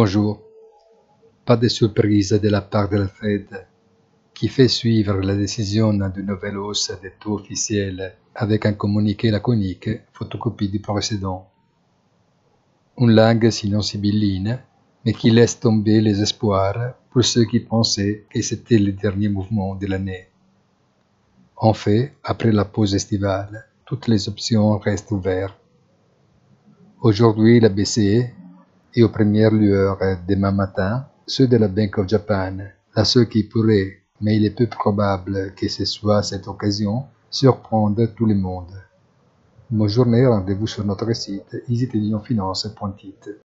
Bonjour. Pas de surprise de la part de la FED, qui fait suivre la décision d'une nouvelle hausse des taux officiels avec un communiqué laconique photocopie du précédent. Une langue sinon sibylline, mais qui laisse tomber les espoirs pour ceux qui pensaient que c'était le dernier mouvement de l'année. En fait, après la pause estivale, toutes les options restent ouvertes. Aujourd'hui, la BCE et aux premières lueurs demain matin, ceux de la Bank of Japan, la seule qui pourrait, mais il est peu probable que ce soit cette occasion, surprendre tout le monde. Bonne journée, rendez-vous sur notre site hisitalionfinances.it.